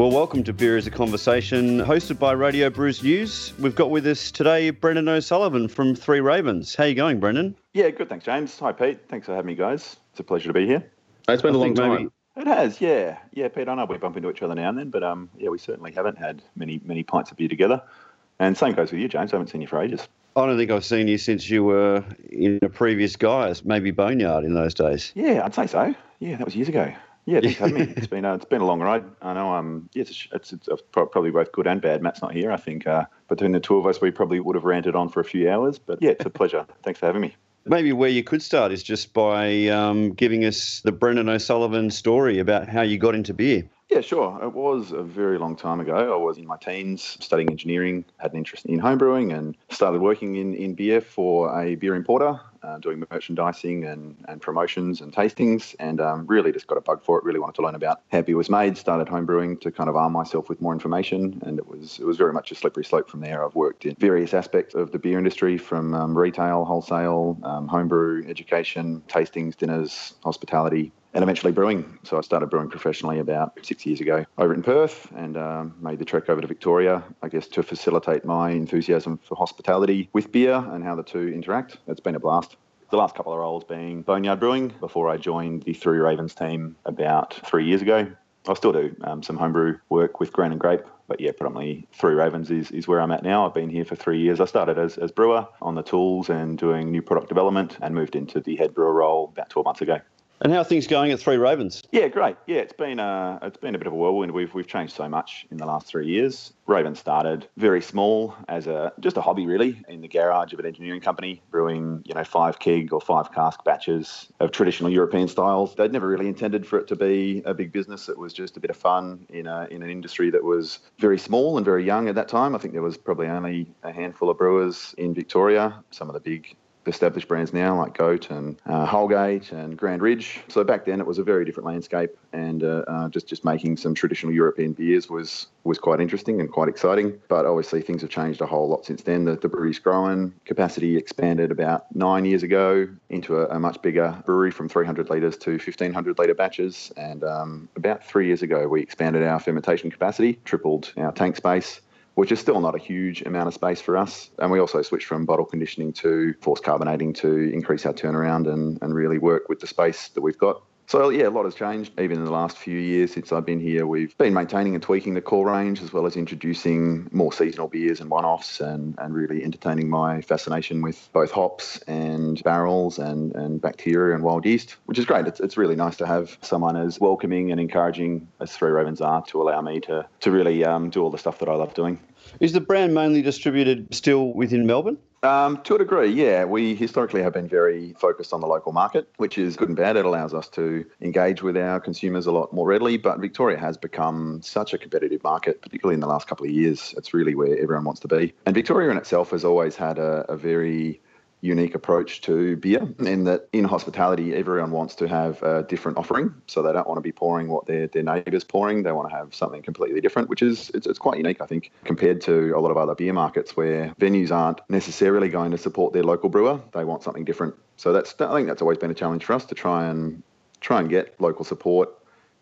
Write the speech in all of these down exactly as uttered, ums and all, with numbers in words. Well, welcome to Beer is a Conversation, hosted by Radio Brews News. We've got with us today Brendan O'Sullivan from Three Ravens. How are you going, Brendan? Yeah, good, thanks, James. Hi, Pete. Thanks for having me, guys. It's a pleasure to be here. It's been I a long time. Maybe... It has, yeah. Yeah, Pete, I know we bump into each other now and then, but um, yeah, we certainly haven't had many, many pints of beer together. And same goes with you, James. I haven't seen you for ages. I don't think I've seen you since you were in a previous guise, maybe Boneyard in those days. Yeah, I'd say so. Yeah, that was years ago. Yeah, thanks for having me. It's been a, it's been a long ride. I know. Um, yeah, it's, it's, it's probably both good and bad. Matt's not here, I think. Uh, between the two of us, we probably would have ranted on for a few hours. But yeah, it's a pleasure. Thanks for having me. Maybe where you could start is just by um, giving us the Brendan O'Sullivan story about how you got into beer. Yeah, sure. It was a very long time ago. I was in my teens, studying engineering, had an interest in homebrewing, and started working in, in beer for a beer importer, uh, doing merchandising and, and promotions and tastings, and um, really just got a bug for it, really wanted to learn about how beer was made, started homebrewing to kind of arm myself with more information, and it was it was very much a slippery slope from there. I've worked in various aspects of the beer industry, from um, retail, wholesale, um, homebrew, education, tastings, dinners, hospitality, and eventually brewing. So I started brewing professionally about six years ago over in Perth, and um, made the trek over to Victoria, I guess, to facilitate my enthusiasm for hospitality with beer and how the two interact. It's been a blast. The last couple of roles being Boneyard Brewing before I joined the Three Ravens team about three years ago. I still do um, some homebrew work with Grain and Grape, but yeah, predominantly Three Ravens is, is where I'm at now. I've been here for three years. I started as, as brewer on the tools and doing new product development, and moved into the head brewer role about twelve months ago. And how are things going at Three Ravens? Yeah, great. Yeah, it's been a, it's been a bit of a whirlwind. We've we've changed so much in the last three years. Raven started very small as a just a hobby, really, in the garage of an engineering company, brewing, you know, five keg or five cask batches of traditional European styles. They'd never really intended for it to be a big business. It was just a bit of fun in a in an industry that was very small and very young at that time. I think there was probably only a handful of brewers in Victoria. Some of the big established brands now like Goat and uh, Holgate and Grand Ridge. So back then it was a very different landscape, and uh, uh, just, just making some traditional European beers was was quite interesting and quite exciting. But obviously things have changed a whole lot since then. The, the brewery's grown. Capacity expanded about nine years ago into a, a much bigger brewery, from three hundred litres to fifteen hundred litre batches. And um, about three years ago we expanded our fermentation capacity, tripled our tank space, which is still not a huge amount of space for us. And we also switched from bottle conditioning to forced carbonating to increase our turnaround and, and really work with the space that we've got. So, yeah, a lot has changed. Even in the last few years since I've been here, we've been maintaining and tweaking the core range, as well as introducing more seasonal beers and one-offs, and, and really entertaining my fascination with both hops and barrels and, and bacteria and wild yeast, which is great. It's, it's really nice to have someone as welcoming and encouraging as Three Ravens are to allow me to, to really um, do all the stuff that I love doing. Is the brand mainly distributed still within Melbourne? Um, to a degree, yeah. We historically have been very focused on the local market, which is good and bad. It allows us to engage with our consumers a lot more readily, but Victoria has become such a competitive market, particularly in the last couple of years. It's really where everyone wants to be. And Victoria in itself has always had a, a very unique approach to beer, in that in hospitality everyone wants to have a different offering, so they don't want to be pouring what their their neighbour's pouring. They want to have something completely different, which is it's, it's quite unique, I think, compared to a lot of other beer markets where venues aren't necessarily going to support their local brewer. They want something different. So that's I think that's always been a challenge for us, to try and try and get local support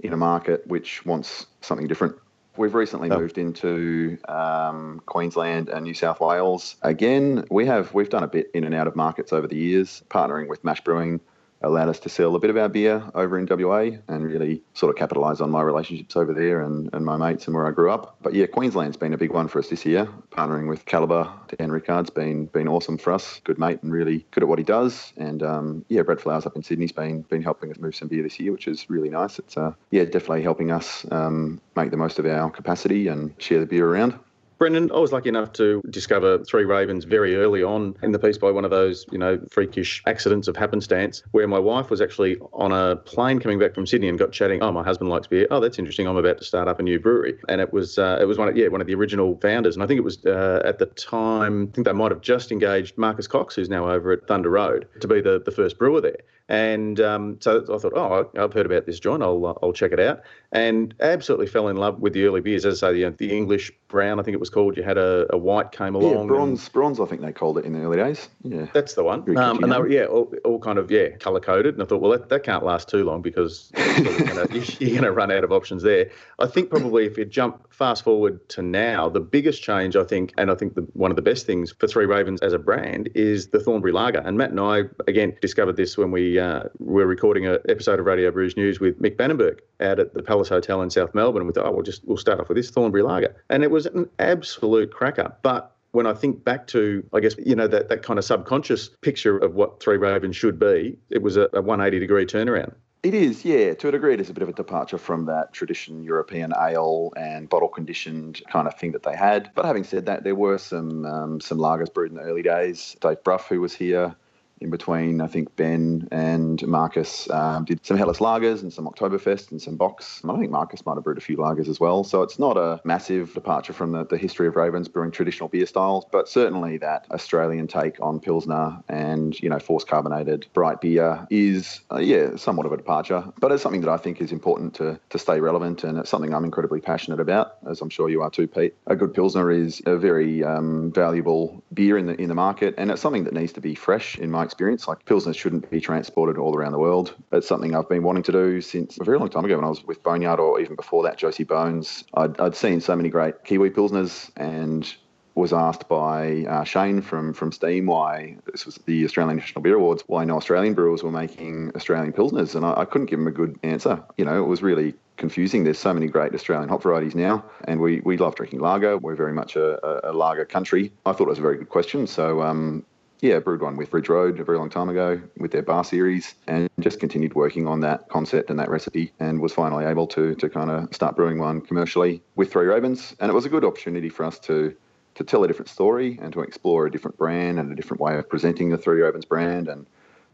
in a market which wants something different. We've recently oh. moved into um, Queensland and New South Wales. Again, we have, we've done a bit in and out of markets over the years. Partnering with Mash Brewing allowed us to sell a bit of our beer over in W A, and really sort of capitalise on my relationships over there and, and my mates and where I grew up. But yeah, Queensland's been a big one for us this year. Partnering with Calibre, Dan Rickard's been been awesome for us. Good mate and really good at what he does. And um, yeah, Brad Flowers up in Sydney's been been helping us move some beer this year, which is really nice. It's uh, yeah, definitely helping us um, make the most of our capacity and share the beer around. Brendan, I was lucky enough to discover Three Ravens very early on in the piece by one of those, you know, freakish accidents of happenstance, where my wife was actually on a plane coming back from Sydney and got chatting, oh, my husband likes beer. Oh, that's interesting. I'm about to start up a new brewery. And it was uh, it was one of, yeah, one of the original founders. And I think it was uh, at the time, I think they might have just engaged Marcus Cox, who's now over at Thunder Road, to be the, the first brewer there. And um, so I thought, oh, I've heard about this joint. I'll I'll check it out. And absolutely fell in love with the early beers. As I say, the, the English brown, I think it was called. You had a, a white came along. Yeah, bronze, and, bronze. I think they called it in the early days. Yeah, that's the one. Um, and they were, yeah, all, all kind of yeah, color coded. And I thought, well, that, that can't last too long because gonna, you're going to run out of options there. I think probably if you jump fast forward to now, the biggest change I think, and I think the, one of the best things for Three Ravens as a brand is the Thornbury Lager. And Matt and I again discovered this when we. Uh, we're recording an episode of Radio Brews News with Mick Bannenberg out at the Palace Hotel in South Melbourne. We thought, oh, we'll just we'll start off with this Thornbury Lager, and it was an absolute cracker. But when I think back to, I guess, you know, that that kind of subconscious picture of what Three Ravens should be, it was a, a one hundred eighty degree turnaround. It is, yeah. To a degree, it is a bit of a departure from that tradition European ale and bottle-conditioned kind of thing that they had. But having said that, there were some um, some lagers brewed in the early days. Dave Bruff, who was here in between, I think Ben and Marcus um, did some Hellas lagers and some Oktoberfest and some Box. And I think Marcus might have brewed a few lagers as well. So it's not a massive departure from the, the history of Ravens brewing traditional beer styles, but certainly that Australian take on Pilsner and, you know, force carbonated bright beer is, uh, yeah, somewhat of a departure. But it's something that I think is important to, to stay relevant, and it's something I'm incredibly passionate about, as I'm sure you are too, Pete. A good Pilsner is a very um, valuable beer in the in the market, and it's something that needs to be fresh in my experience. Like, Pilsners shouldn't be transported all around the world. It's something I've been wanting to do since a very long time ago when I was with Boneyard, or even before that, Josie Bones. I'd, I'd seen so many great Kiwi Pilsners, and was asked by uh, Shane from, from Steam why, this was the Australian National Beer Awards, why no Australian brewers were making Australian Pilsners. And I, I couldn't give him a good answer. You know, it was really confusing. There's so many great Australian hop varieties now, and we, we love drinking lager. We're very much a, a, a lager country. I thought it was a very good question. So, um, Yeah, brewed one with Ridge Road a very long time ago with their bar series, and just continued working on that concept and that recipe, and was finally able to to kind of start brewing one commercially with Three Ravens. And it was a good opportunity for us to to tell a different story and to explore a different brand and a different way of presenting the Three Ravens brand and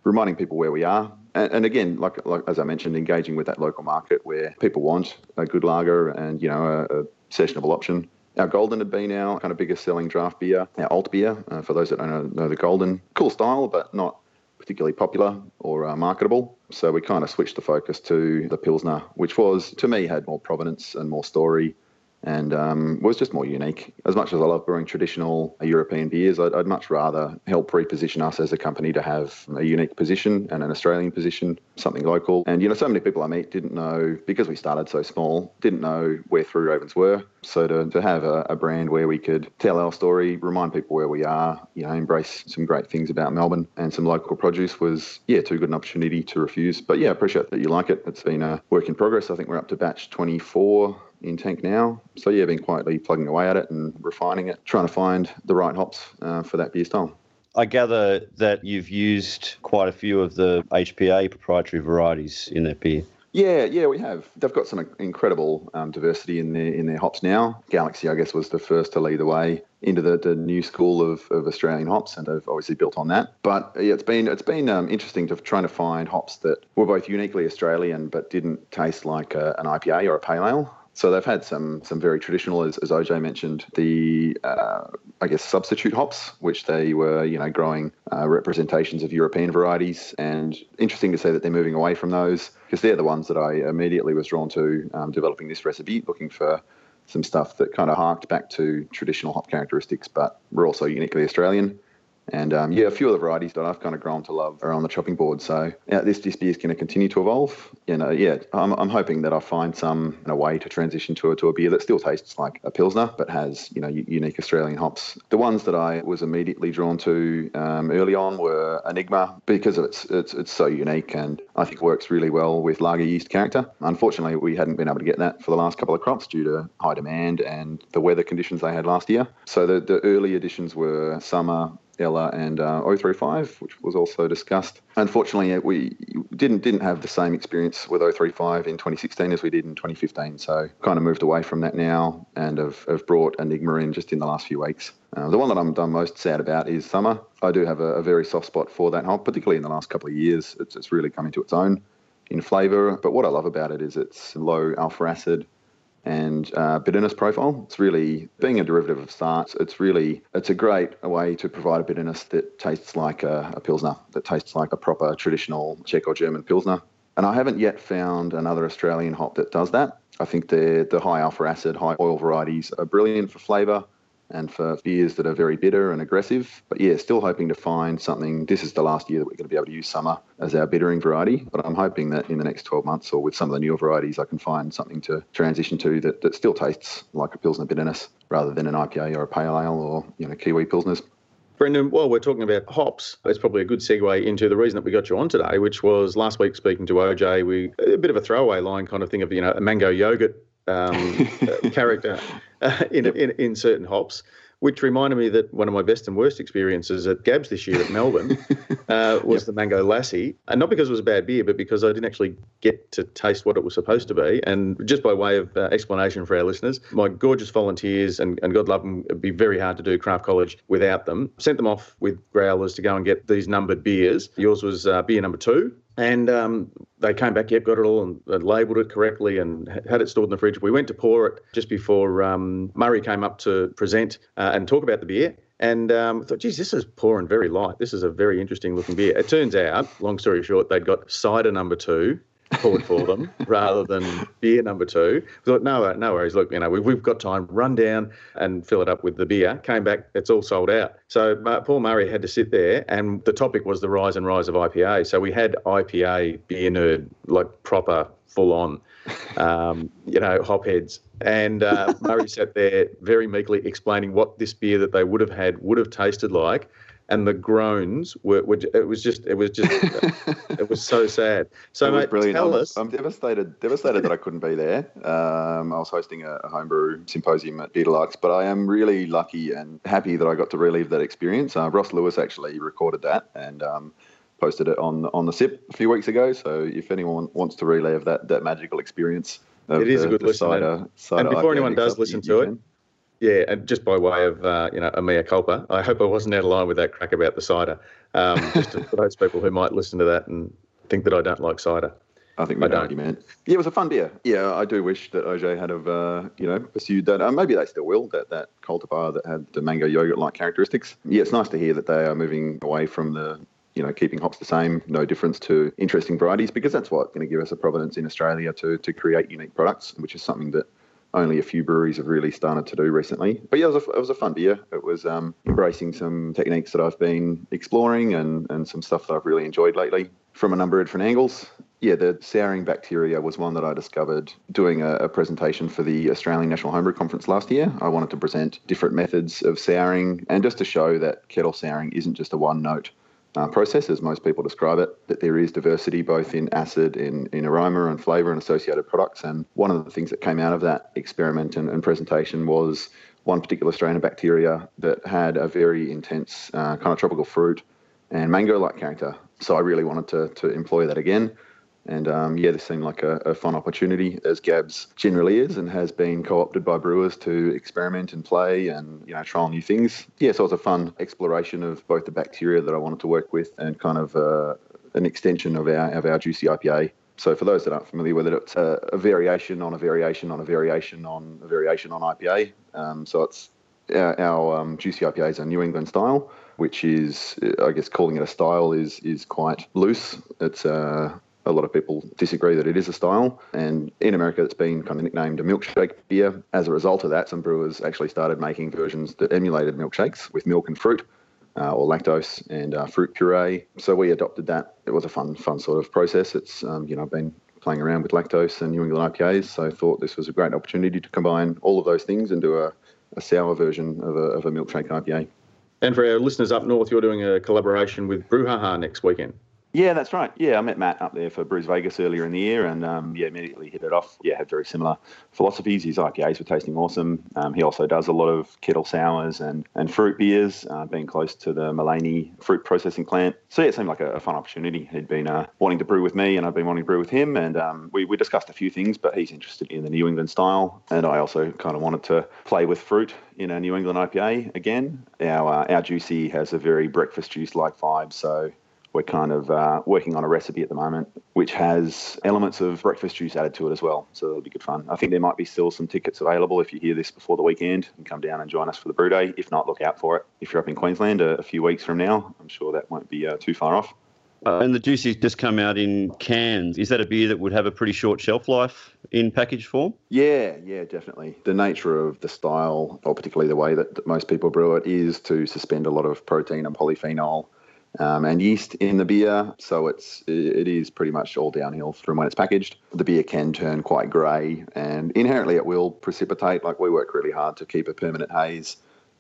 reminding people where we are. And, and again, like, like as I mentioned, engaging with that local market where people want a good lager and, you know, a, a sessionable option. Our Golden had been our kind of biggest selling draft beer, our alt beer, uh, for those that don't know, know the Golden. Cool style, but not particularly popular or uh, marketable. So we kind of switched the focus to the Pilsner, which was, to me, had more provenance and more story, and um, was just more unique. As much as I love brewing traditional European beers, I'd, I'd much rather help reposition us as a company to have a unique position and an Australian position, something local. And, you know, so many people I meet didn't know, because we started so small, didn't know where Three Ravens were. So to, to have a, a brand where we could tell our story, remind people where we are, you know, embrace some great things about Melbourne and some local produce was, yeah, too good an opportunity to refuse. But, yeah, I appreciate that you like it. It's been a work in progress. I think we're up to batch twenty-four in tank now. So yeah, been quietly plugging away at it and refining it, trying to find the right hops uh, for that beer style. I gather that you've used quite a few of the H P A proprietary varieties in that beer. Yeah, yeah, we have. They've got some incredible um, diversity in their in their hops now. Galaxy, I guess, was the first to lead the way into the, the new school of, of Australian hops, and they've obviously built on that. But yeah, it's been it's been um, interesting to trying to find hops that were both uniquely Australian but didn't taste like a, an I P A or a pale ale. So they've had some some very traditional, as, as O J mentioned, the, uh, I guess, substitute hops, which they were, you know, growing uh, representations of European varieties. And interesting to see that they're moving away from those, because they're the ones that I immediately was drawn to um, developing this recipe, looking for some stuff that kind of harked back to traditional hop characteristics, but were also uniquely Australian. And, um, yeah, a few of the varieties that I've kind of grown to love are on the chopping board. So yeah, this, this beer is going to continue to evolve. You know, yeah, I'm, I'm hoping that I find some in a way to transition to a, to a beer that still tastes like a Pilsner but has, you know, unique Australian hops. The ones that I was immediately drawn to um, early on were Enigma, because it's, it's, it's so unique, and I think works really well with lager yeast character. Unfortunately, we hadn't been able to get that for the last couple of crops due to high demand and the weather conditions they had last year. So the, the early additions were Summer, Ella and uh, oh three five, which was also discussed. Unfortunately, we didn't didn't have the same experience with oh three five in twenty sixteen as we did in twenty fifteen, so kind of moved away from that now, and have, have brought Enigma in just in the last few weeks. Uh, the one that I'm, I'm most sad about is Summer. I do have a, a very soft spot for that hop, particularly in the last couple of years. It's, it's really come into its own in flavour, but what I love about it is it's low alpha acid, and uh, bitterness profile. It's really, being a derivative of Saarts, it's really, it's a great way to provide a bitterness that tastes like a, a Pilsner, that tastes like a proper traditional Czech or German Pilsner. And I haven't yet found another Australian hop that does that. I think the the high alpha acid, high oil varieties are brilliant for flavour and for beers that are very bitter and aggressive. But yeah, still hoping to find something. This is the last year that we're going to be able to use summer as our bittering variety. But I'm hoping that in the next twelve months or with some of the newer varieties, I can find something to transition to that, that still tastes like a Pilsner bitterness rather than an I P A or a pale ale or, you know, Kiwi Pilsners. Brendan, while we're talking about hops, it's probably a good segue into the reason that we got you on today, which was last week speaking to O J, we a bit of a throwaway line kind of thing of, you know, a mango yogurt um, character uh, in, in in certain hops, which reminded me that one of my best and worst experiences at Gabs this year at Melbourne uh, was yep. the Mango Lassie. And not because it was a bad beer, but because I didn't actually get to taste what it was supposed to be. And just by way of uh, explanation for our listeners, my gorgeous volunteers, and, and God love them, it would be very hard to do Craft College without them, sent them off with growlers to go and get these numbered beers. Yours was uh, beer number two. And um, they came back, yep, got it all and, and labelled it correctly and had it stored in the fridge. We went to pour it just before um, Murray came up to present uh, and talk about the beer. And um, thought, geez, this is poor and very light. This is a very interesting looking beer. It turns out, long story short, they'd got cider number two poured for them rather than beer number two. We thought, no, no worries. Look, you know, we, we've got time. Run down and fill it up with the beer. Came back, it's all sold out. So uh, Paul Murray had to sit there, and the topic was the rise and rise of I P A. So we had I P A beer nerd, like proper full on, um, you know, hop heads. And uh, Murray sat there very meekly explaining what this beer that they would have had would have tasted like. And the groans were, were, it was just, it was just, it was so sad. So, mate, brilliant. Tell I'm, us. I'm devastated, devastated that I couldn't be there. Um, I was hosting a, a homebrew symposium at Beer Deluxe, but I am really lucky and happy that I got to relive that experience. Uh, Ross Lewis actually recorded that and um, posted it on, on the S I P a few weeks ago. So if anyone wants to relive that, that magical experience. Of it is the, a good listen. Cider, cider and before I P A anyone does listen to it, yeah, and just by way of, uh, you know, a mea culpa, I hope I wasn't out of line with that crack about the cider, um, just to, for those people who might listen to that and think that I don't like cider. I think we I don't. You, man. Yeah, it was a fun beer. Yeah, I do wish that O J had have, uh, you know, pursued that. Uh, maybe they still will, that, that cultivar that had the mango yogurt-like characteristics. Yeah, it's nice to hear that they are moving away from the, you know, keeping hops the same, no difference to interesting varieties, because that's what's going to give us a provenance in Australia to to create unique products, which is something that only a few breweries have really started to do recently. But yeah, it was a, it was a fun beer. It was um, embracing some techniques that I've been exploring and, and some stuff that I've really enjoyed lately from a number of different angles. Yeah, the souring bacteria was one that I discovered doing a, a presentation for the Australian National Homebrew Conference last year. I wanted to present different methods of souring and just to show that kettle souring isn't just a one-note uh, process, as most people describe it, that there is diversity both in acid, in, in aroma and flavour and associated products. And one of the things that came out of that experiment and, and presentation was one particular strain of bacteria that had a very intense uh, kind of tropical fruit and mango-like character. So I really wanted to to employ that again. And um, yeah, this seemed like a, a fun opportunity, as Gabs generally is and has been co-opted by brewers to experiment and play and, you know, trial new things. Yeah, so it was a fun exploration of both the bacteria that I wanted to work with and kind of uh, an extension of our of our juicy I P A. So for those that aren't familiar with it, it's a, a variation on a variation on a variation on a variation on I P A. Um, so it's our, our um, juicy I P As are New England style, which is, I guess, calling it a style is is quite loose. It's a uh, A lot of people disagree that it is a style, and in America it's been kind of nicknamed a milkshake beer. As a result of that, some brewers actually started making versions that emulated milkshakes with milk and fruit uh, or lactose and uh, fruit puree. So we adopted that. It was a fun, fun sort of process. It's, um, you know, I've been playing around with lactose and New England I P As, so I thought this was a great opportunity to combine all of those things and do a, a sour version of a, of a milkshake I P A. And for our listeners up north, you're doing a collaboration with Brouhaha next weekend. Yeah, that's right. Yeah, I met Matt up there for Brews Vegas earlier in the year and, um, yeah, immediately hit it off. Yeah, had very similar philosophies. His I P As were tasting awesome. Um, he also does a lot of kettle sours and, and fruit beers, uh, being close to the Mullaney fruit processing plant. So, yeah, it seemed like a, a fun opportunity. He'd been uh, wanting to brew with me and I've been wanting to brew with him. And um, we, we discussed a few things, but he's interested in the New England style. And I also kind of wanted to play with fruit in a New England I P A again. Our, uh, our Juicy has a very breakfast juice-like vibe, so we're kind of uh, working on a recipe at the moment, which has elements of breakfast juice added to it as well. So that'll be good fun. I think there might be still some tickets available if you hear this before the weekend, and come down and join us for the brew day. If not, look out for it. If you're up in Queensland a, a few weeks from now, I'm sure that won't be uh, too far off. Uh, and the juices just come out in cans. Is that a beer that would have a pretty short shelf life in package form? Yeah, yeah, definitely. The nature of the style, or particularly the way that, that most people brew it, is to suspend a lot of protein and polyphenol um, and yeast in the beer. So it's it is pretty much all downhill from when it's packaged. The beer can turn quite grey, and inherently it will precipitate. Like, we work really hard to keep a permanent haze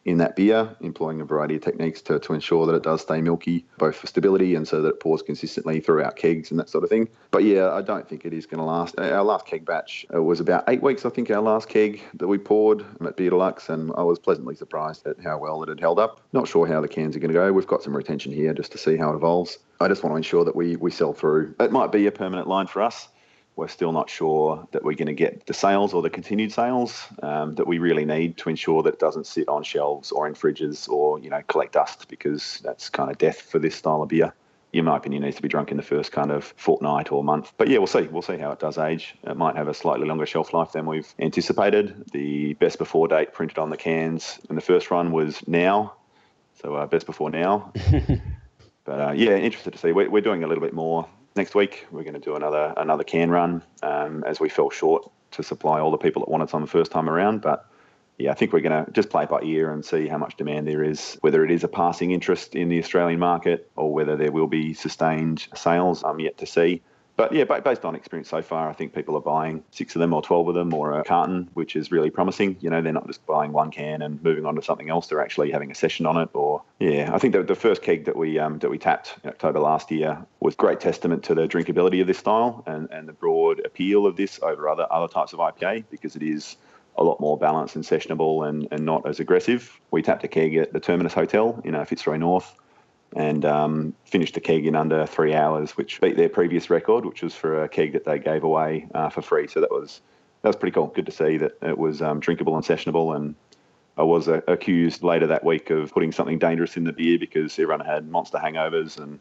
in that beer, employing a variety of techniques to, to ensure that it does stay milky, both for stability and so that it pours consistently throughout kegs and that sort of thing. But yeah, I don't think it is going to last. Our last keg batch, it was about eight weeks, I think, our last keg that we poured at Beer Deluxe, and I was pleasantly surprised at how well it had held up. Not sure how the cans are going to go. We've got some retention here just to see how it evolves. I just want to ensure that we, we sell through. It might be a permanent line for us. We're still not sure that we're going to get the sales or the continued sales um, that we really need to ensure that it doesn't sit on shelves or in fridges or, you know, collect dust, because that's kind of death for this style of beer. In my opinion, it needs to be drunk in the first kind of fortnight or month. But yeah, we'll see. We'll see how it does age. It might have a slightly longer shelf life than we've anticipated. The best before date printed on the cans in the first run was now. So uh, best before now. But uh, yeah, interested to see. We're, we're doing a little bit more. Next week, we're going to do another another can run um, as we fell short to supply all the people that wanted some the first time around. But yeah, I think we're going to just play it by ear and see how much demand there is, whether it is a passing interest in the Australian market or whether there will be sustained sales. I'm yet to see. But yeah, based on experience so far, I think people are buying six of them or twelve of them or a carton, which is really promising. You know, they're not just buying one can and moving on to something else. They're actually having a session on it. Or yeah, I think that the first keg that we um, that we tapped in October last year was great testament to the drinkability of this style and, and the broad appeal of this over other other types of I P A, because it is a lot more balanced and sessionable and, and not as aggressive. We tapped a keg at the Terminus Hotel in uh, Fitzroy North, and um, finished the keg in under three hours, which beat their previous record, which was for a keg that they gave away uh, for free. So that was that was pretty cool. Good to see that it was um, drinkable and sessionable. And I was uh, accused later that week of putting something dangerous in the beer because everyone had monster hangovers. And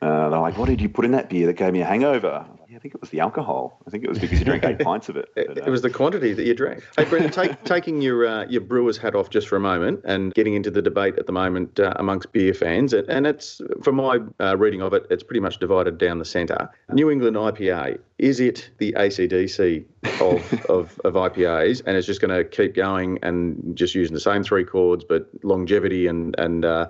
uh, they're like, what did you put in that beer that gave me a hangover? I think it was the alcohol. I think it was because you drank eight pints of it. But, uh... it was the quantity that you drank. Hey, Brendan, take, taking your uh, your brewer's hat off just for a moment and getting into the debate at the moment uh, amongst beer fans, and, and it's, from my uh, reading of it, it's pretty much divided down the centre. New England I P A, is it the A C D C of, of, of I P As, and it's just going to keep going and just using the same three chords, but longevity and, and uh,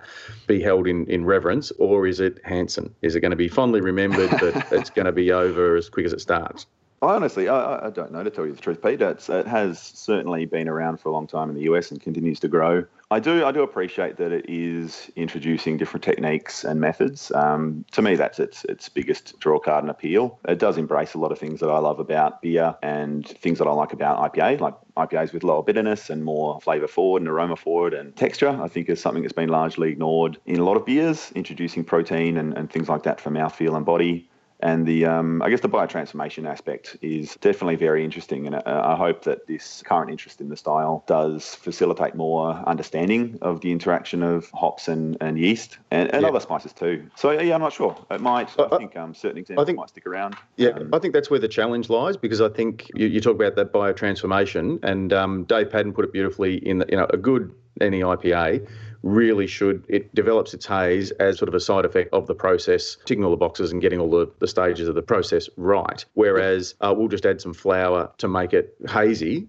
be held in, in reverence, or is it Hansen? Is it going to be fondly remembered, but it's going to be over as quick as it starts? I honestly, I, I don't know, to tell you the truth, Pete. It's, it has certainly been around for a long time in the U S and continues to grow. I do I do appreciate that it is introducing different techniques and methods. Um, to me, that's its its biggest draw card and appeal. It does embrace a lot of things that I love about beer and things that I like about I P A, like I P As with lower bitterness and more flavour forward and aroma forward, and texture, I think, is something that's been largely ignored in a lot of beers, introducing protein and, and things like that for mouthfeel and body. And the, um, I guess the biotransformation aspect is definitely very interesting. And I, I hope that this current interest in the style does facilitate more understanding of the interaction of hops and, and yeast and, and yeah. other spices too. So, yeah, I'm not sure. It might. I, I think um, certain examples I think, might stick around. Yeah, um, I think that's where the challenge lies, because I think you, you talk about that biotransformation, and um, Dave Padden put it beautifully in the, you know, a good any I P A really should, it develops its haze as sort of a side effect of the process, ticking all the boxes and getting all the, the stages of the process right. Whereas uh, we'll just add some flour to make it hazy,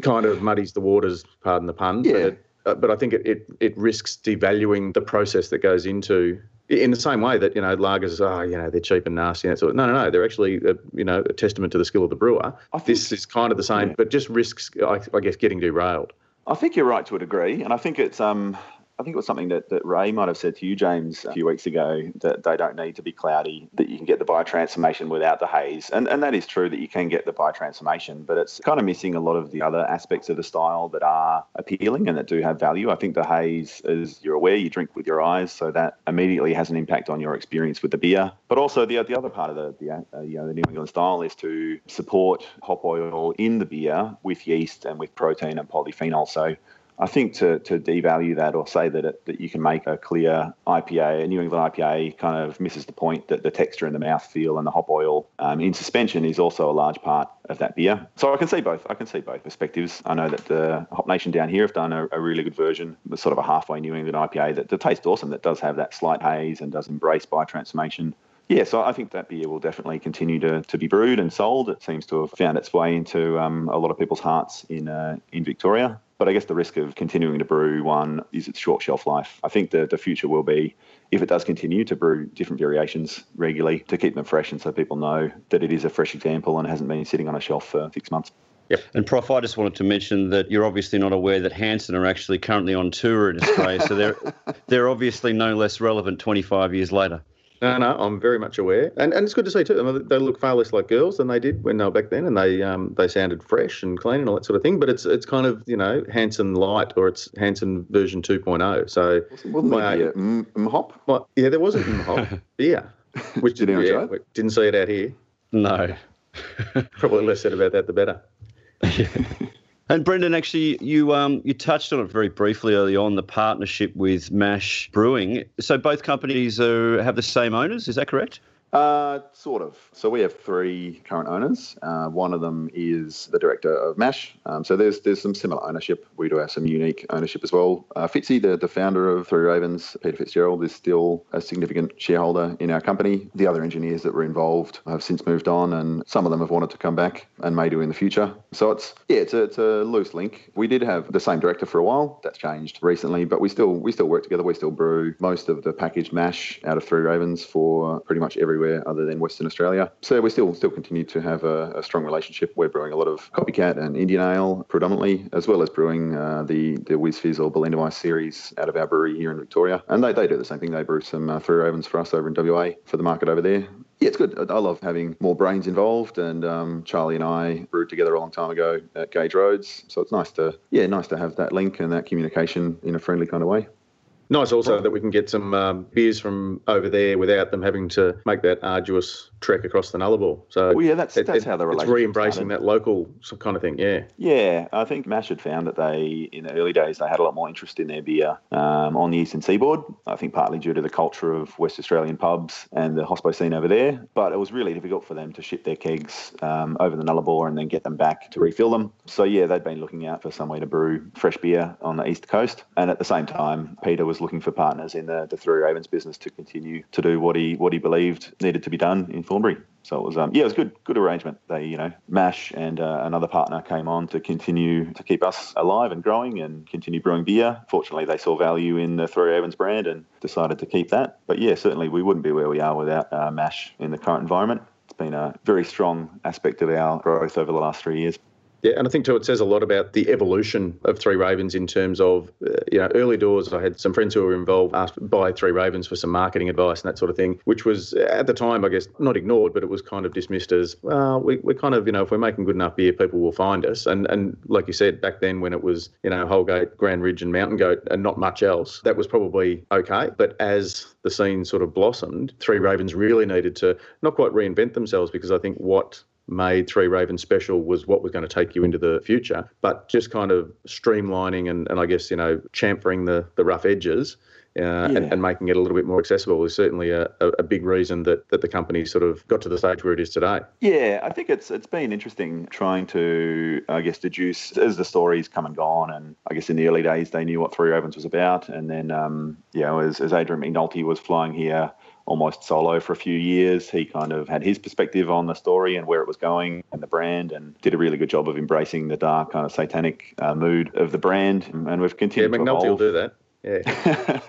kind of muddies the waters, pardon the pun. Yeah. But, it, uh, but I think it, it, it risks devaluing the process that goes into, in the same way that, you know, lagers, oh, you know, they're cheap and nasty. And sort of, no, no, no, they're actually, a, you know, a testament to the skill of the brewer. I think, this is kind of the same, yeah. but just risks, I, I guess, getting derailed. I think you're right to a degree, and I think it's um, I think it was something that, that Ray might have said to you, James, a few weeks ago, that they don't need to be cloudy, that you can get the biotransformation without the haze. And and that is true, that you can get the biotransformation, but it's kind of missing a lot of the other aspects of the style that are appealing and that do have value. I think the haze, as you're aware, you drink with your eyes, so that immediately has an impact on your experience with the beer. But also the the other part of the, the uh, you know, the New England style is to support hop oil in the beer with yeast and with protein and polyphenol. So I think to to devalue that or say that it, that you can make a clear I P A, a New England I P A, kind of misses the point that the texture and the mouthfeel and the hop oil um, in suspension is also a large part of that beer. So I can see both. I can see both perspectives. I know that the Hop Nation down here have done a, a really good version, sort of a halfway New England I P A that, that tastes awesome, that does have that slight haze and does embrace biotransformation. Yeah, so I think that beer will definitely continue to, to be brewed and sold. It seems to have found its way into um, a lot of people's hearts in uh, in Victoria. But I guess the risk of continuing to brew one is its short shelf life. I think the, the future will be, if it does continue, to brew different variations regularly to keep them fresh and so people know that it is a fresh example and hasn't been sitting on a shelf for six months. Yep. And Prof, I just wanted to mention that you're obviously not aware that Hansen are actually currently on tour in Australia, so they're they're obviously no less relevant twenty-five years later. No, no, I'm very much aware. And and it's good to see, too. I mean, they look far less like girls than they did when they were back then, and they um they sounded fresh and clean and all that sort of thing. But it's it's kind of, you know, Hansen Light, or it's Hansen version two point oh. So, wasn't my, there mm, mm hop? My, yeah, there was an mm hop beer, which did didn't, yeah, didn't see it out here. No. Probably less said about that, the better. Yeah. And Brendan, actually, you um you touched on it very briefly early on, the partnership with Mash Brewing. So both companies are, have the same owners, is that correct? Uh, sort of. So we have three current owners. Uh, one of them is the director of Mash. Um, so there's there's some similar ownership. We do have some unique ownership as well. Uh, Fitzy, the, the founder of Three Ravens, Peter Fitzgerald, is still a significant shareholder in our company. The other engineers that were involved have since moved on, and some of them have wanted to come back and may do in the future. So it's, yeah, it's a, it's a loose link. We did have the same director for a while. That's changed recently, but we still we still work together. We still brew most of the packaged mash out of Three Ravens for pretty much everywhere other than Western Australia. So we still still continue to have a, a strong relationship. We're brewing a lot of copycat and Indian ale predominantly, as well as brewing uh, the, the Whiz Fizz or Belinda Ice series out of our brewery here in Victoria. And they, they do the same thing. They brew some uh, Three Ravens for us over in W A for the market over there. Yeah, it's good. I love having more brains involved, and um, Charlie and I brewed together a long time ago at Gage Roads. So it's nice to, yeah, nice to have that link and that communication in a friendly kind of way. Nice also that we can get some um, beers from over there without them having to make that arduous trek across the Nullarbor. So well, yeah, that's, it, that's it, how the relationship It's re-embracing started. That local kind of thing, yeah. Yeah, I think Mash had found that they, in the early days, they had a lot more interest in their beer um, on the eastern seaboard, I think partly due to the culture of West Australian pubs and the hospo scene over there. But it was really difficult for them to ship their kegs um, over the Nullarbor and then get them back to refill them. So, yeah, they'd been looking out for somewhere to brew fresh beer on the east coast. And at the same time, Peter was was looking for partners in the, the Three Ravens business to continue to do what he what he believed needed to be done in Thornbury. So it was um yeah it was good good arrangement. They, you know, Mash and uh, another partner came on to continue to keep us alive and growing and continue brewing beer. Fortunately, they saw value in the Three Ravens brand and decided to keep that. But yeah, certainly we wouldn't be where we are without uh, Mash in the current environment. It's been a very strong aspect of our growth over the last three years. Yeah, and I think, too, it says a lot about the evolution of Three Ravens in terms of, uh, you know, early doors. I had some friends who were involved asked by Three Ravens for some marketing advice and that sort of thing, which was at the time, I guess, not ignored, but it was kind of dismissed as, well, we, we're kind of, you know, if we're making good enough beer, people will find us. And and like you said, back then when it was, you know, Holgate, Grand Ridge and Mountain Goat and not much else, that was probably okay. But as the scene sort of blossomed, Three Ravens really needed to not quite reinvent themselves, because I think what made Three Ravens special was what was going to take you into the future, but just kind of streamlining and, and I guess, you know, chamfering the, the rough edges uh, yeah. and, and making it a little bit more accessible is certainly a, a, a big reason that, that the company sort of got to the stage where it is today. Yeah, I think it's it's been interesting trying to, I guess, deduce as the story's come and gone, and I guess in the early days they knew what Three Ravens was about, and then, um, you know, as, as Adrian McNulty was flying here almost solo for a few years, he kind of had his perspective on the story and where it was going and the brand, and did a really good job of embracing the dark kind of satanic uh, mood of the brand. And we've continued yeah, to McNulty evolve. Will do that. Yeah,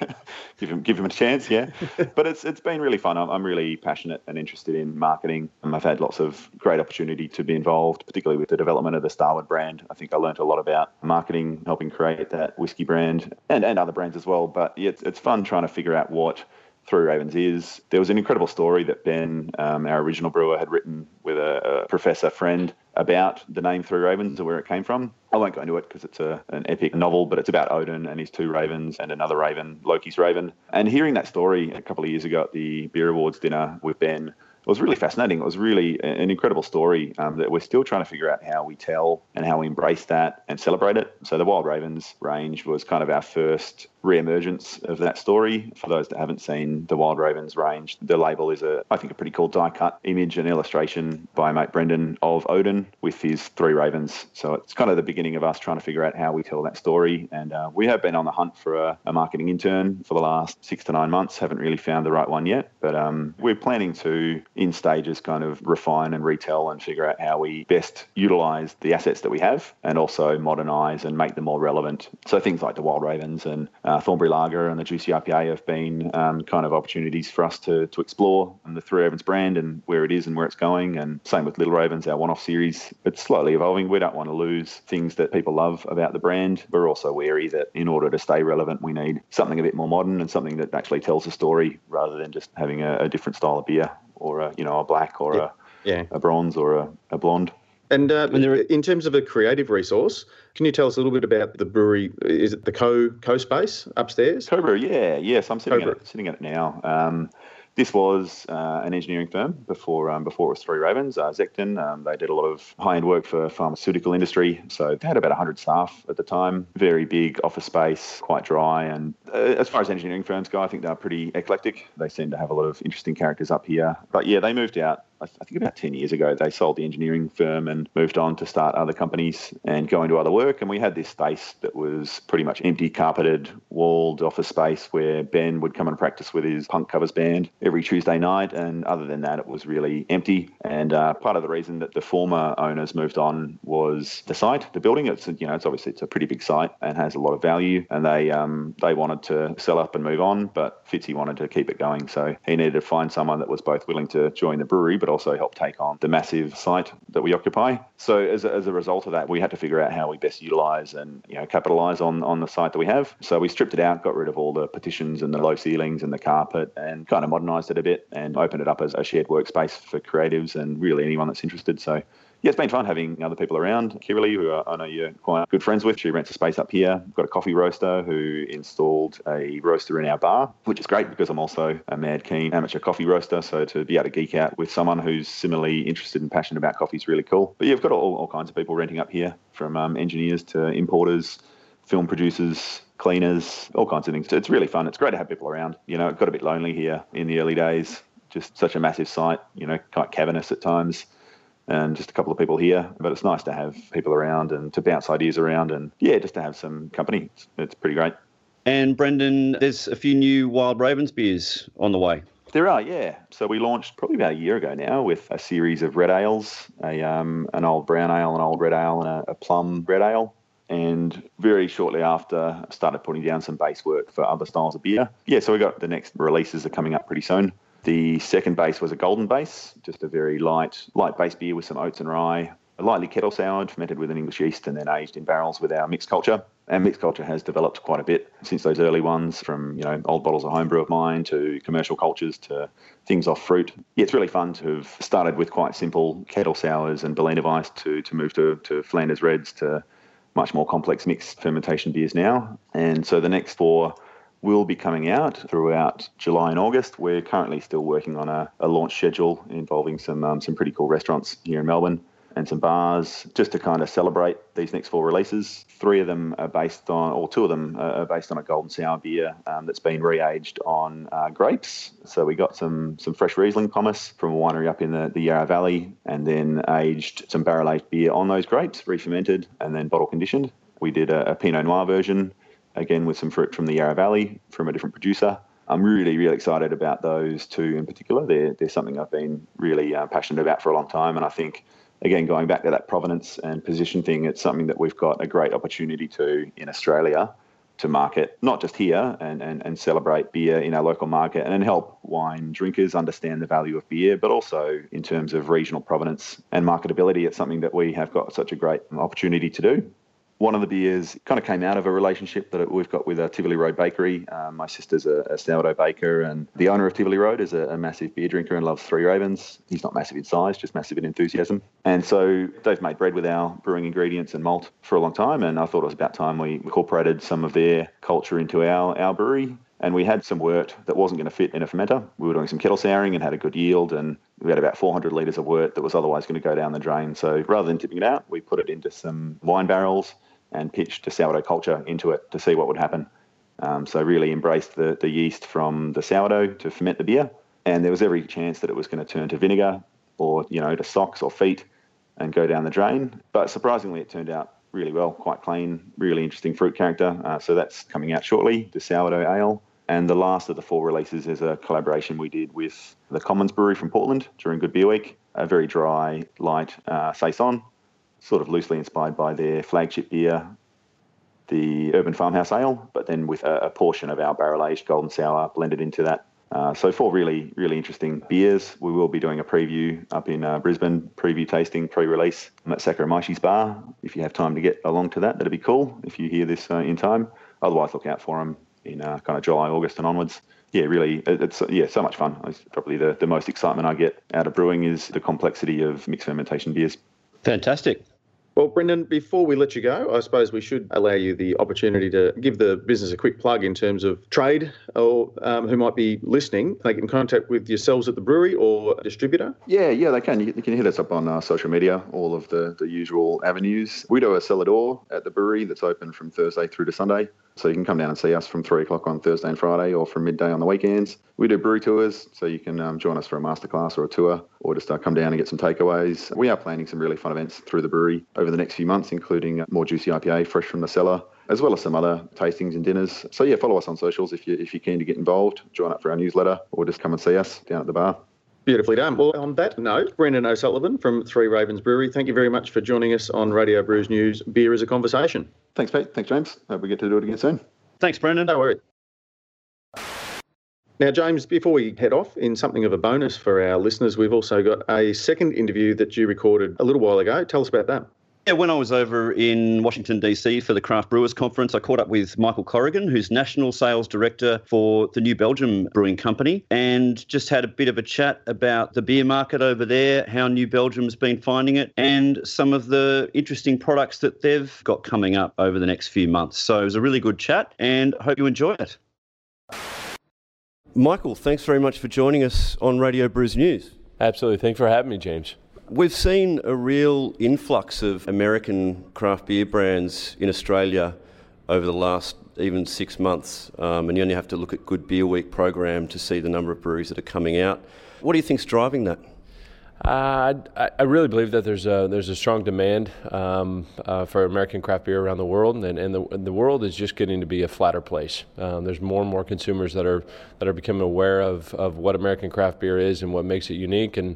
give him give him a chance. Yeah, but it's it's been really fun. I'm, I'm really passionate and interested in marketing. Um, I've had lots of great opportunity to be involved, particularly with the development of the Starwood brand. I think I learned a lot about marketing, helping create that whiskey brand and, and other brands as well. But yeah, it's it's fun trying to figure out what Three Ravens is. There was an incredible story that Ben, um, our original brewer, had written with a, a professor friend about the name Three Ravens and where it came from. I won't go into it because it's a, an epic novel, but it's about Odin and his two ravens and another raven, Loki's raven. And hearing that story a couple of years ago at the Beer Awards dinner with Ben, it was really fascinating. It was really an incredible story um, that we're still trying to figure out how we tell and how we embrace that and celebrate it. So the Wild Ravens range was kind of our first re-emergence of that story. For those that haven't seen the Wild Ravens range, the label is, a, I think, a pretty cool die-cut image and illustration by mate Brendan of Odin with his three ravens. So it's kind of the beginning of us trying to figure out how we tell that story. And uh, we have been on the hunt for a, a marketing intern for the last six to nine months. Haven't really found the right one yet, but um, we're planning to, in stages, kind of refine and retell and figure out how we best utilise the assets that we have and also modernise and make them more relevant. So things like the Wild Ravens and uh, Thornbury Lager and the Juicy I P A have been um, kind of opportunities for us to to explore, and the Three Ravens brand and where it is and where it's going. And same with Little Ravens, our one-off series. It's slowly evolving. We don't want to lose things that people love about the brand. We're also wary that in order to stay relevant, we need something a bit more modern and something that actually tells a story rather than just having a, a different style of beer or a, you know, a black or yeah. A, yeah. a bronze or a, a blonde. And uh, in terms of a creative resource, can you tell us a little bit about the brewery? Is it the co co space upstairs? Co-brew, yeah. Yes, I'm sitting at it, sitting at it now. Um, This was uh, an engineering firm before um, before it was Three Ravens, uh, Zecton. Um, they did a lot of high-end work for pharmaceutical industry. So they had about one hundred staff at the time, very big office space, quite dry. And uh, as far as engineering firms go, I think they're pretty eclectic. They seem to have a lot of interesting characters up here. But yeah, they moved out. I think about ten years ago, they sold the engineering firm and moved on to start other companies and go into other work. And we had this space that was pretty much empty, carpeted, walled office space where Ben would come and practice with his punk covers band every Tuesday night. And other than that, it was really empty. And uh, part of the reason that the former owners moved on was the site, the building. It's, you know, it's obviously it's a pretty big site and has a lot of value. And they um, they wanted to sell up and move on, but Fitzy wanted to keep it going. So he needed to find someone that was both willing to join the brewery, but also help take on the massive site that we occupy. So as a, as a result of that, we had to figure out how we best utilise and, you know, capitalise on, on the site that we have. So we stripped it out, got rid of all the partitions and the low ceilings and the carpet and kind of modernised it a bit and opened it up as a shared workspace for creatives and really anyone that's interested. So yeah, it's been fun having other people around. Kiralee, who I know you're quite good friends with, she rents a space up here. We've got a coffee roaster who installed a roaster in our bar, which is great because I'm also a mad keen amateur coffee roaster. So to be able to geek out with someone who's similarly interested and passionate about coffee is really cool. But yeah, you've got all, all kinds of people renting up here, from um, engineers to importers, film producers, cleaners, all kinds of things. So it's really fun. It's great to have people around. You know, it got a bit lonely here in the early days. Just such a massive site, you know, quite cavernous at times. And just a couple of people here, but it's nice to have people around and to bounce ideas around and, yeah, just to have some company. It's, it's pretty great. And, Brendan, there's a few new Wild Ravens beers on the way. There are, yeah. So we launched probably about a year ago now with a series of red ales, a um, an old brown ale, an old red ale, and a, a plum red ale. And very shortly after, I started putting down some base work for other styles of beer. Yeah, so we got the next releases are coming up pretty soon. The second base was a golden base, just a very light, light base beer with some oats and rye, lightly kettle soured, fermented with an English yeast and then aged in barrels with our mixed culture. And mixed culture has developed quite a bit since those early ones, from, you know, old bottles of homebrew of mine to commercial cultures to things off fruit. Yeah, it's really fun to have started with quite simple kettle sours and Berliner Weiss to, to move to, to Flanders Reds to much more complex mixed fermentation beers now. And so the next four will be coming out throughout July and August. We're currently still working on a, a launch schedule involving some um, some pretty cool restaurants here in Melbourne and some bars, just to kind of celebrate these next four releases. Three of them are based on, or two of them are based on a golden sour beer um, that's been re-aged on uh, grapes. So we got some some fresh Riesling pomace from a winery up in the, the Yarra Valley, and then aged some barrel-aged beer on those grapes, re-fermented, and then bottle conditioned. We did a, a Pinot Noir version, again with some fruit from the Yarra Valley from a different producer. I'm really, really excited about those two in particular. They're, they're something I've been really uh, passionate about for a long time. And I think, again, going back to that provenance and position thing, it's something that we've got a great opportunity to in Australia to market, not just here, and, and, and celebrate beer in our local market and then help wine drinkers understand the value of beer, but also in terms of regional provenance and marketability, it's something that we have got such a great opportunity to do. One of the beers kind of came out of a relationship that we've got with a Tivoli Road bakery. Um, my sister's a, a sourdough baker, and the owner of Tivoli Road is a, a massive beer drinker and loves Three Ravens. He's not massive in size, just massive in enthusiasm. And so they've made bread with our brewing ingredients and malt for a long time, and I thought it was about time we incorporated some of their culture into our, our brewery. And we had some wort that wasn't going to fit in a fermenter. We were doing some kettle souring and had a good yield, and we had about four hundred litres of wort that was otherwise going to go down the drain. So rather than tipping it out, we put it into some wine barrels and pitched a sourdough culture into it to see what would happen. Um, so really embraced the, the yeast from the sourdough to ferment the beer. And there was every chance that it was going to turn to vinegar or, you know, to socks or feet and go down the drain. But surprisingly, it turned out really well, quite clean, really interesting fruit character. Uh, so that's coming out shortly, the sourdough ale. And the last of the four releases is a collaboration we did with the Commons Brewery from Portland during Good Beer Week, a very dry, light uh, saison, sort of loosely inspired by their flagship beer, the Urban Farmhouse Ale, but then with a, a portion of our barrel-aged golden sour blended into that. Uh, so four really, really interesting beers. We will be doing a preview up in uh, Brisbane, preview tasting, pre-release at Sakuramaishi's Bar. If you have time to get along to that, that'd be cool if you hear this uh, in time. Otherwise, look out for them in uh, kind of July, August and onwards. Yeah, really, it's yeah, so much fun. It's probably the, the most excitement I get out of brewing is the complexity of mixed fermentation beers. Fantastic. Well, Brendan, before we let you go, I suppose we should allow you the opportunity to give the business a quick plug in terms of trade or um, who might be listening. They can contact with yourselves at the brewery or distributor. Yeah, yeah, they can. You can hit us up on our social media, all of the, the usual avenues. We do a cellar door at the brewery that's open from Thursday through to Sunday. So you can come down and see us from three o'clock on Thursday and Friday or from midday on the weekends. We do brewery tours, so you can um, join us for a masterclass or a tour or just uh, come down and get some takeaways. We are planning some really fun events through the brewery over the next few months, including more juicy I P A fresh from the cellar, as well as some other tastings and dinners. So yeah, follow us on socials if you, if you're keen to get involved. Join up for our newsletter or just come and see us down at the bar. Beautifully done. Well, on that note, Brendan O'Sullivan from Three Ravens Brewery, thank you very much for joining us on Radio Brews News, Beer is a Conversation. Thanks, Pete. Thanks, James. Hope we get to do it again soon. Thanks, Brendan. No worries. Now, James, before we head off, in something of a bonus for our listeners, we've also got a second interview that you recorded a little while ago. Tell us about that. Yeah, when I was over in Washington, D C for the Craft Brewers Conference, I caught up with Michael Corrigan, who's National Sales Director for the New Belgium Brewing Company, and just had a bit of a chat about the beer market over there, how New Belgium's been finding it, and some of the interesting products that they've got coming up over the next few months. So it was a really good chat, and I hope you enjoy it. Michael, thanks very much for joining us on Radio Brews News. Absolutely. Thanks for having me, James. We've seen a real influx of American craft beer brands in Australia over the last even six months, um, and you only have to look at Good Beer Week program to see the number of breweries that are coming out. What do you think's driving that? Uh, I, I really believe that there's a there's a strong demand um, uh, for American craft beer around the world, and and the and the world is just getting to be a flatter place. Um, there's more and more consumers that are that are becoming aware of of what American craft beer is and what makes it unique. And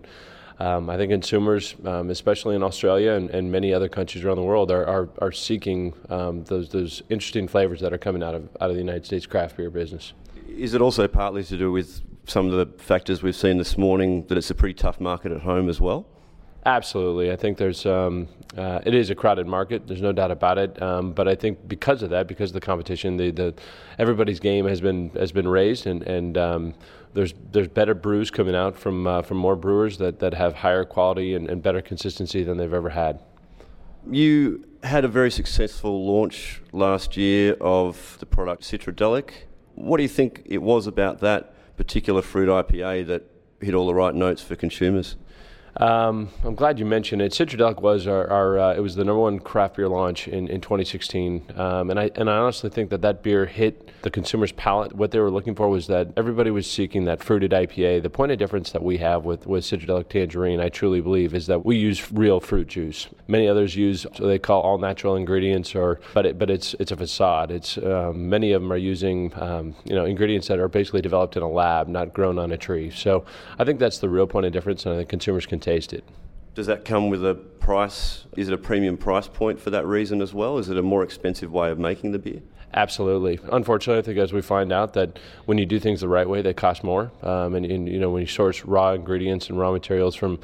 Um, I think consumers, um, especially in Australia and, and many other countries around the world, are are, are seeking um, those those interesting flavors that are coming out of out of the United States craft beer business. Is it also partly to do with some of the factors we've seen this morning that it's a pretty tough market at home as well? Absolutely. I think there's um, uh, it is a crowded market. There's no doubt about it. Um, but I think because of that, because of the competition, the, the everybody's game has been has been raised, and and um, there's there's better brews coming out from uh, from more brewers that, that have higher quality and, and better consistency than they've ever had. You had a very successful launch last year of the product Citradelic. What do you think it was about that particular fruit I P A that hit all the right notes for consumers? Um, I'm glad you mentioned it. Citradelic was our, our uh, it was the number one craft beer launch in, in twenty sixteen, um, and I and I honestly think that that beer hit the consumer's palate. What they were looking for was that everybody was seeking that fruited I P A. The point of difference that we have with, with Citradelic Tangerine, I truly believe, is that we use real fruit juice. Many others use what they call all natural ingredients, or but it, but it's it's a facade. It's um, many of them are using um, you know ingredients that are basically developed in a lab, not grown on a tree. So I think that's the real point of difference, and I think consumers can taste it. Does that come with a price? Is it a premium price point for that reason as well? Is it a more expensive way of making the beer? Absolutely. Unfortunately, I think as we find out that when you do things the right way, they cost more. Um, and, and, you know, when you source raw ingredients and raw materials from,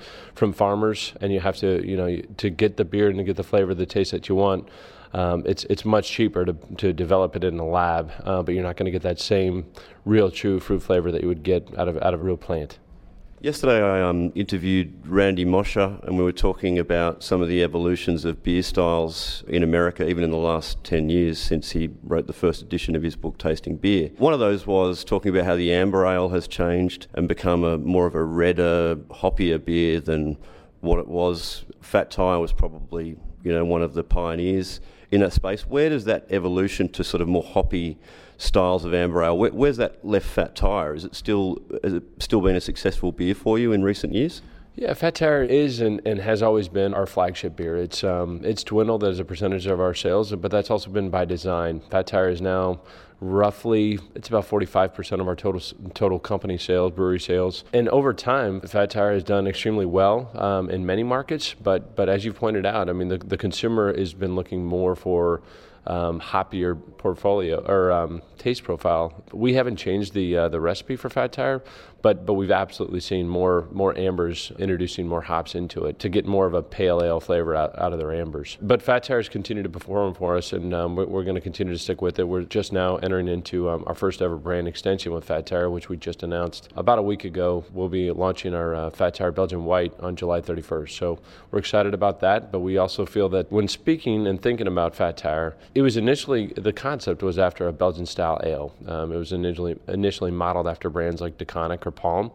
from farmers, and you have to, you know, to get the beer and to get the flavor, the taste that you want, um, it's it's much cheaper to, to develop it in a lab, uh, but you're not going to get that same real, true fruit flavor that you would get out of out of a real plant. Yesterday I um, interviewed Randy Mosher, and we were talking about some of the evolutions of beer styles in America, even in the last ten years since he wrote the first edition of his book, Tasting Beer. One of those was talking about how the amber ale has changed and become a more of a redder, hoppier beer than what it was. Fat Tire was probably, you know, one of the pioneers in that space. Where does that evolution to sort of more hoppy styles of amber ale, where, where's that left Fat Tire? Is it still, has it still been a successful beer for you in recent years? Yeah, Fat Tire is and, and has always been our flagship beer. It's um, it's dwindled as a percentage of our sales, but that's also been by design. Fat Tire is now roughly, it's about forty-five percent of our total total company sales, brewery sales. And over time, Fat Tire has done extremely well um, in many markets, but but as you pointed out, I mean, the, the consumer has been looking more for Um, hoppier portfolio or um, taste profile. We haven't changed the uh, the recipe for Fat Tire, but but we've absolutely seen more more ambers, introducing more hops into it to get more of a pale ale flavor out, out of their ambers. But Fat Tires continue to perform for us, and um, we're, we're going to continue to stick with it. We're just now entering into um, our first ever brand extension with Fat Tire, which we just announced about a week ago. We'll be launching our uh, Fat Tire Belgian White on July thirty-first. So we're excited about that, but we also feel that when speaking and thinking about Fat Tire, it was initially, the concept was after a Belgian style ale. Um, it was initially initially modeled after brands like DeConnick or Palm.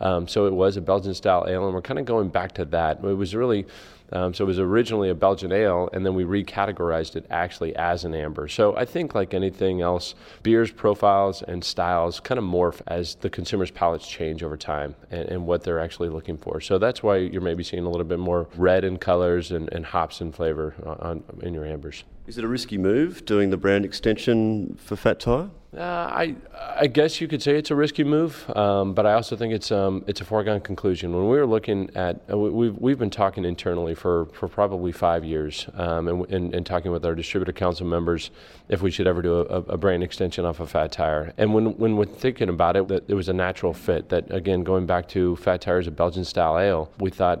Um, so it was a Belgian style ale, and we're kind of going back to that. It was really, um, so it was originally a Belgian ale, and then we recategorized it actually as an amber. So I think like anything else, beers, profiles, and styles kind of morph as the consumer's palates change over time and, and what they're actually looking for. So that's why you're maybe seeing a little bit more red in colors and, and hops in flavor on, on, in your ambers. Is it a risky move doing the brand extension for Fat Tire? Uh, I I guess you could say it's a risky move, um, but I also think it's um, it's a foregone conclusion. When we were looking at, uh, we've we've been talking internally for, for probably five years, um, and, and and talking with our distributor council members if we should ever do a, a brand extension off of Fat Tire. And when when we're thinking about it, that it was a natural fit. That again, going back to Fat Tire as a Belgian style ale, we thought,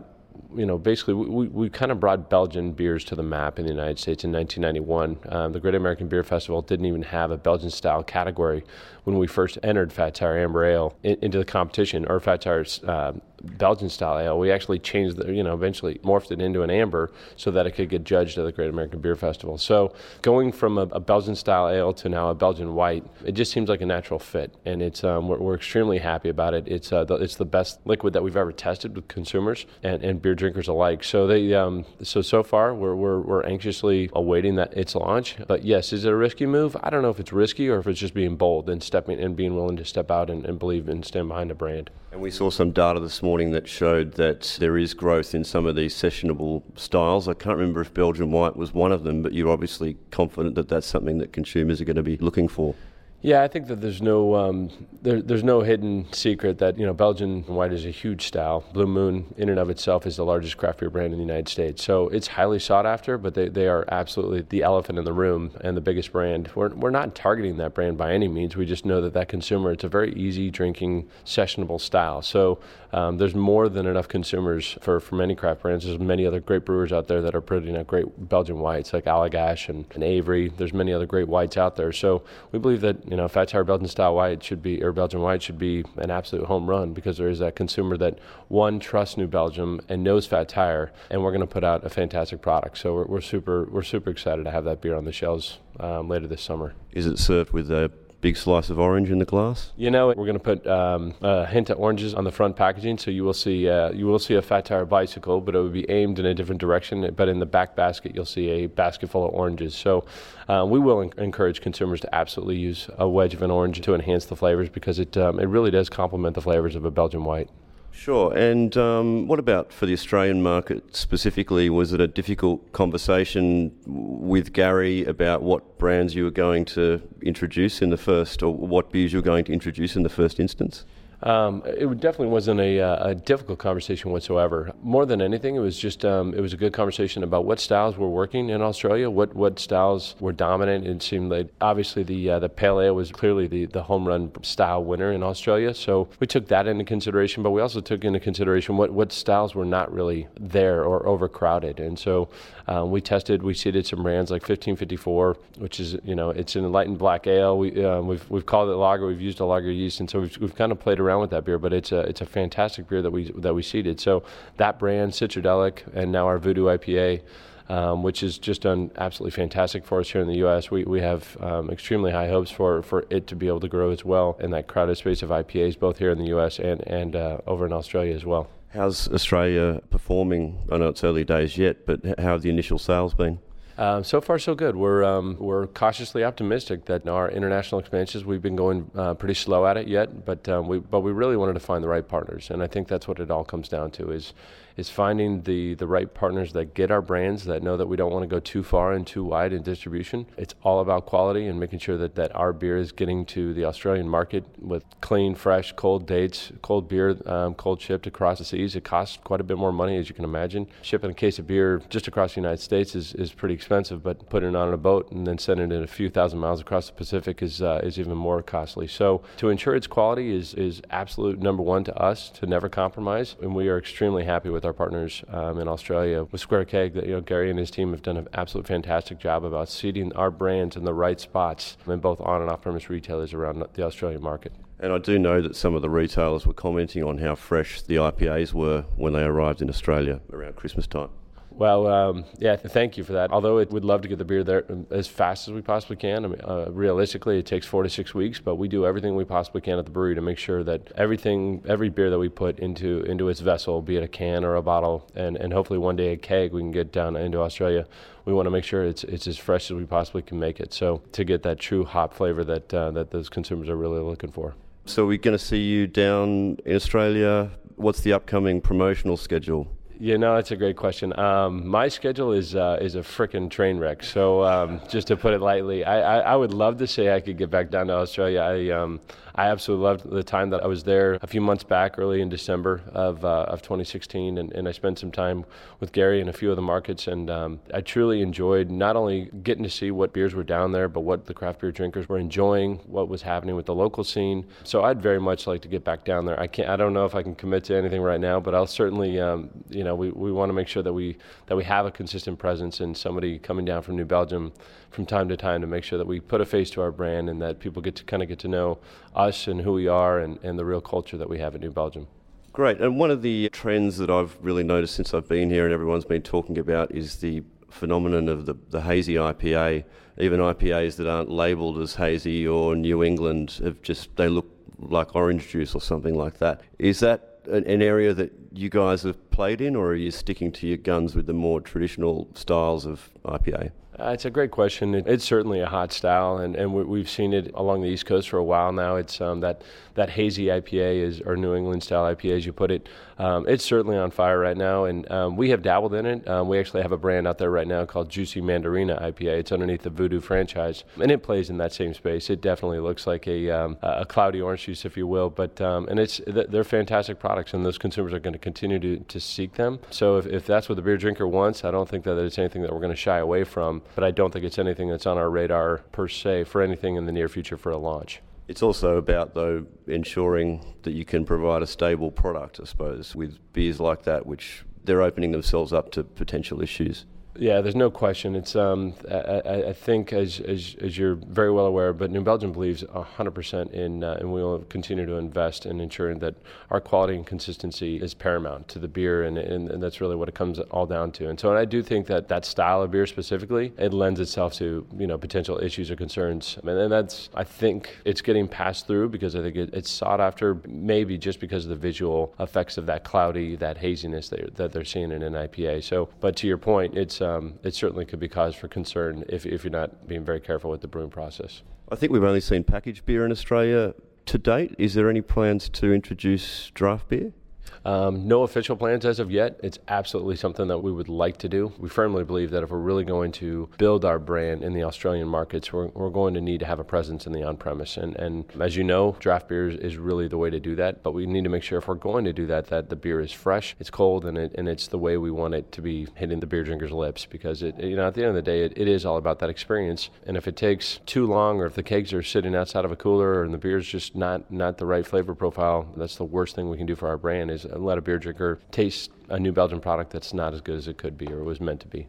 you know, basically we, we kind of brought Belgian beers to the map in the United States in nineteen ninety-one. Um, the Great American Beer Festival didn't even have a Belgian style category when we first entered Fat Tire Amber Ale in, into the competition, or Fat Tire's uh, Belgian style ale. We actually changed the, you know, eventually morphed it into an amber so that it could get judged at the Great American Beer Festival. So going from a, a Belgian style ale to now a Belgian white, it just seems like a natural fit, and it's um, we're, we're extremely happy about it. It's uh, the, it's the best liquid that we've ever tested with consumers and, and beer drinkers alike. So they um, so so far we're, we're we're anxiously awaiting that its launch. But yes, is it a risky move? I don't know if it's risky or if it's just being bold and stepping and being willing to step out and, and believe and stand behind a brand. And we saw some data this morning. morning that showed that there is growth in some of these sessionable styles. I can't remember if Belgian White was one of them, but you're obviously confident that that's something that consumers are going to be looking for. Yeah, I think that there's no um, there, there's no hidden secret that, you know, Belgian White is a huge style. Blue Moon, in and of itself, is the largest craft beer brand in the United States. So it's highly sought after, but they, they are absolutely the elephant in the room and the biggest brand. We're we're not targeting that brand by any means. We just know that that consumer, it's a very easy drinking, sessionable style. So um, there's more than enough consumers for, for many craft brands. There's many other great brewers out there that are putting out great Belgian Whites, like Allagash and, and Avery. There's many other great whites out there. So we believe that, you know, Fat Tire Belgian style white should be, or Belgian white should be an absolute home run, because there is that consumer that, one, trusts New Belgium and knows Fat Tire, and we're going to put out a fantastic product. So we're, we're super, we're super excited to have that beer on the shelves um, later this summer. Is it served with a big slice of orange in the glass? You know, we're going to put um, a hint of oranges on the front packaging, so you will see uh, you will see a Fat Tire bicycle, but it would be aimed in a different direction. But in the back basket, you'll see a basket full of oranges. So uh, we will en- encourage consumers to absolutely use a wedge of an orange to enhance the flavors, because it um, it really does complement the flavors of a Belgian white. Sure. And um, what about for the Australian market specifically? Was it a difficult conversation with Gary about what brands you were going to introduce in the first, or what beers you were going to introduce in the first instance? Um, it definitely wasn't a, uh, a difficult conversation whatsoever. More than anything, it was just um, it was a good conversation about what styles were working in Australia, what what styles were dominant. It seemed like obviously the uh, the pale ale was clearly the, the home run style winner in Australia. So we took that into consideration, but we also took into consideration what, what styles were not really there or overcrowded. And so um, we tested, we seeded some brands like fifteen fifty-four, which is, you know, it's an enlightened black ale. We uh, we've we've called it lager. We've used a lager yeast, and so we've we've kind of played around around with that beer, but it's a it's a fantastic beer that we that we seeded. So that brand, Citradelic, and now our Voodoo I P A, um, which has just done absolutely fantastic for us here in the U S. We we have um, extremely high hopes for, for it to be able to grow as well in that crowded space of I P As, both here in the U S and and uh, over in Australia as well. How's Australia performing? I know it's early days yet, but how have the initial sales been? Uh, so far, so good. We're um, we're cautiously optimistic that our international expansions, we've been going uh, pretty slow at it yet, but um, we but we really wanted to find the right partners, and I think that's what it all comes down to is is finding the the right partners that get our brands, that know that we don't want to go too far and too wide in distribution. It's all about quality and making sure that, that our beer is getting to the Australian market with clean, fresh, cold dates, cold beer, um, cold shipped across the seas. It costs quite a bit more money, as you can imagine. Shipping a case of beer just across the United States is, is pretty expensive. expensive, but putting it on a boat and then sending it a few thousand miles across the Pacific is uh, is even more costly. So to ensure its quality is is absolute number one to us, to never compromise. And we are extremely happy with our partners um, in Australia. With Square Keg, that you know, Gary and his team have done an absolute fantastic job about seeding our brands in the right spots in both on and off-premise retailers around the Australian market. And I do know that some of the retailers were commenting on how fresh the I P As were when they arrived in Australia around Christmas time. Well, um, yeah, th- thank you for that. Although it, we'd love to get the beer there as fast as we possibly can. I mean, uh, realistically, it takes four to six weeks, but we do everything we possibly can at the brewery to make sure that everything, every beer that we put into into its vessel, be it a can or a bottle, and, and hopefully one day a keg, we can get down into Australia. We want to make sure it's it's as fresh as we possibly can make it. So to get that true hop flavor that uh, that those consumers are really looking for. So we're going to see you down in Australia. What's the upcoming promotional schedule? You know, that's a great question. Um, my schedule is uh, is a frickin' train wreck. So um, just to put it lightly, I, I, I would love to say I could get back down to Australia. I um, I absolutely loved the time that I was there a few months back, early in December of uh, of twenty sixteen, and, and I spent some time with Gary in a few of the markets, and um, I truly enjoyed not only getting to see what beers were down there, but what the craft beer drinkers were enjoying, what was happening with the local scene. So I'd very much like to get back down there. I can't. I don't know if I can commit to anything right now, but I'll certainly, um, you know. We, we want to make sure that we that we have a consistent presence and somebody coming down from New Belgium from time to time to make sure that we put a face to our brand and that people get to kind of get to know us and who we are and, and the real culture that we have at New Belgium. Great. And one of the trends that I've really noticed since I've been here and everyone's been talking about is the phenomenon of the, the hazy I P A. Even I P As that aren't labelled as hazy or New England have just, they look like orange juice or something like that. Is that an area that you guys have played in, or are you sticking to your guns with the more traditional styles of I P A? Uh, it's a great question. It, it's certainly a hot style, and, and we, we've seen it along the East Coast for a while now. It's um, that, that hazy I P A, is or New England style I P A, as you put it. Um, it's certainly on fire right now, and um, we have dabbled in it. Um, we actually have a brand out there right now called Juicy Mandarina I P A. It's underneath the Voodoo franchise, and it plays in that same space. It definitely looks like a um, a cloudy orange juice, if you will, but um, and it's they're fantastic products, and those consumers are going to continue to, to seek them. So if, if that's what the beer drinker wants, I don't think that it's anything that we're going to shy away from. But I don't think it's anything that's on our radar per se for anything in the near future for a launch. It's also about, though, ensuring that you can provide a stable product, I suppose, with beers like that, which they're opening themselves up to potential issues. Yeah, there's no question. It's um, I, I think, as, as as you're very well aware, but New Belgium believes one hundred percent in, uh, and we will continue to invest in ensuring that our quality and consistency is paramount to the beer, and, and, and that's really what it comes all down to. And so and I do think that that style of beer specifically, it lends itself to, you know, potential issues or concerns. And, and that's, I think, it's getting passed through because I think it, it's sought after maybe just because of the visual effects of that cloudy, that haziness that, that they're seeing in an I P A. So, but to your point, it's Um, it certainly could be cause for concern if, if you're not being very careful with the brewing process. I think we've only seen packaged beer in Australia to date. Is there any plans to introduce draft beer? Um, no official plans as of yet. It's absolutely something that we would like to do. We firmly believe that if we're really going to build our brand in the Australian markets, we're, we're going to need to have a presence in the on-premise. And, and as you know, draft beer is really the way to do that. But we need to make sure if we're going to do that, that the beer is fresh, it's cold, and it, and it's the way we want it to be hitting the beer drinker's lips. Because it, you know, at the end of the day, it, it is all about that experience. And if it takes too long, or if the kegs are sitting outside of a cooler, and the beer's just not not the right flavor profile, that's the worst thing we can do for our brand. Is let a beer drinker taste a New Belgium product that's not as good as it could be or was meant to be.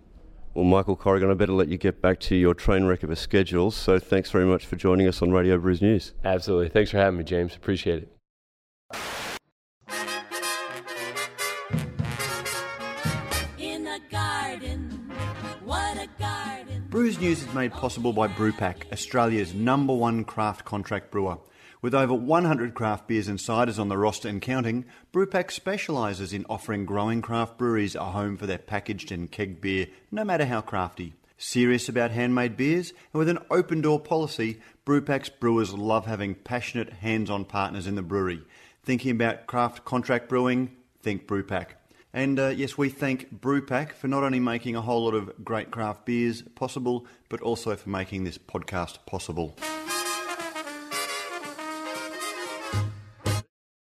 Well, Michael Corrigan, I better let you get back to your train wreck of a schedule, so thanks very much for joining us on Radio Brews News. Absolutely. Thanks for having me, James. Appreciate it. Brews News is made possible by Brewpack, Australia's number one craft contract brewer. With over one hundred craft beers and ciders on the roster and counting, Brewpack specialises in offering growing craft breweries a home for their packaged and kegged beer, no matter how crafty. Serious about handmade beers, and with an open-door policy, Brewpack's brewers love having passionate, hands-on partners in the brewery. Thinking about craft contract brewing? Think Brewpack. And uh, yes, we thank Brewpack for not only making a whole lot of great craft beers possible, but also for making this podcast possible.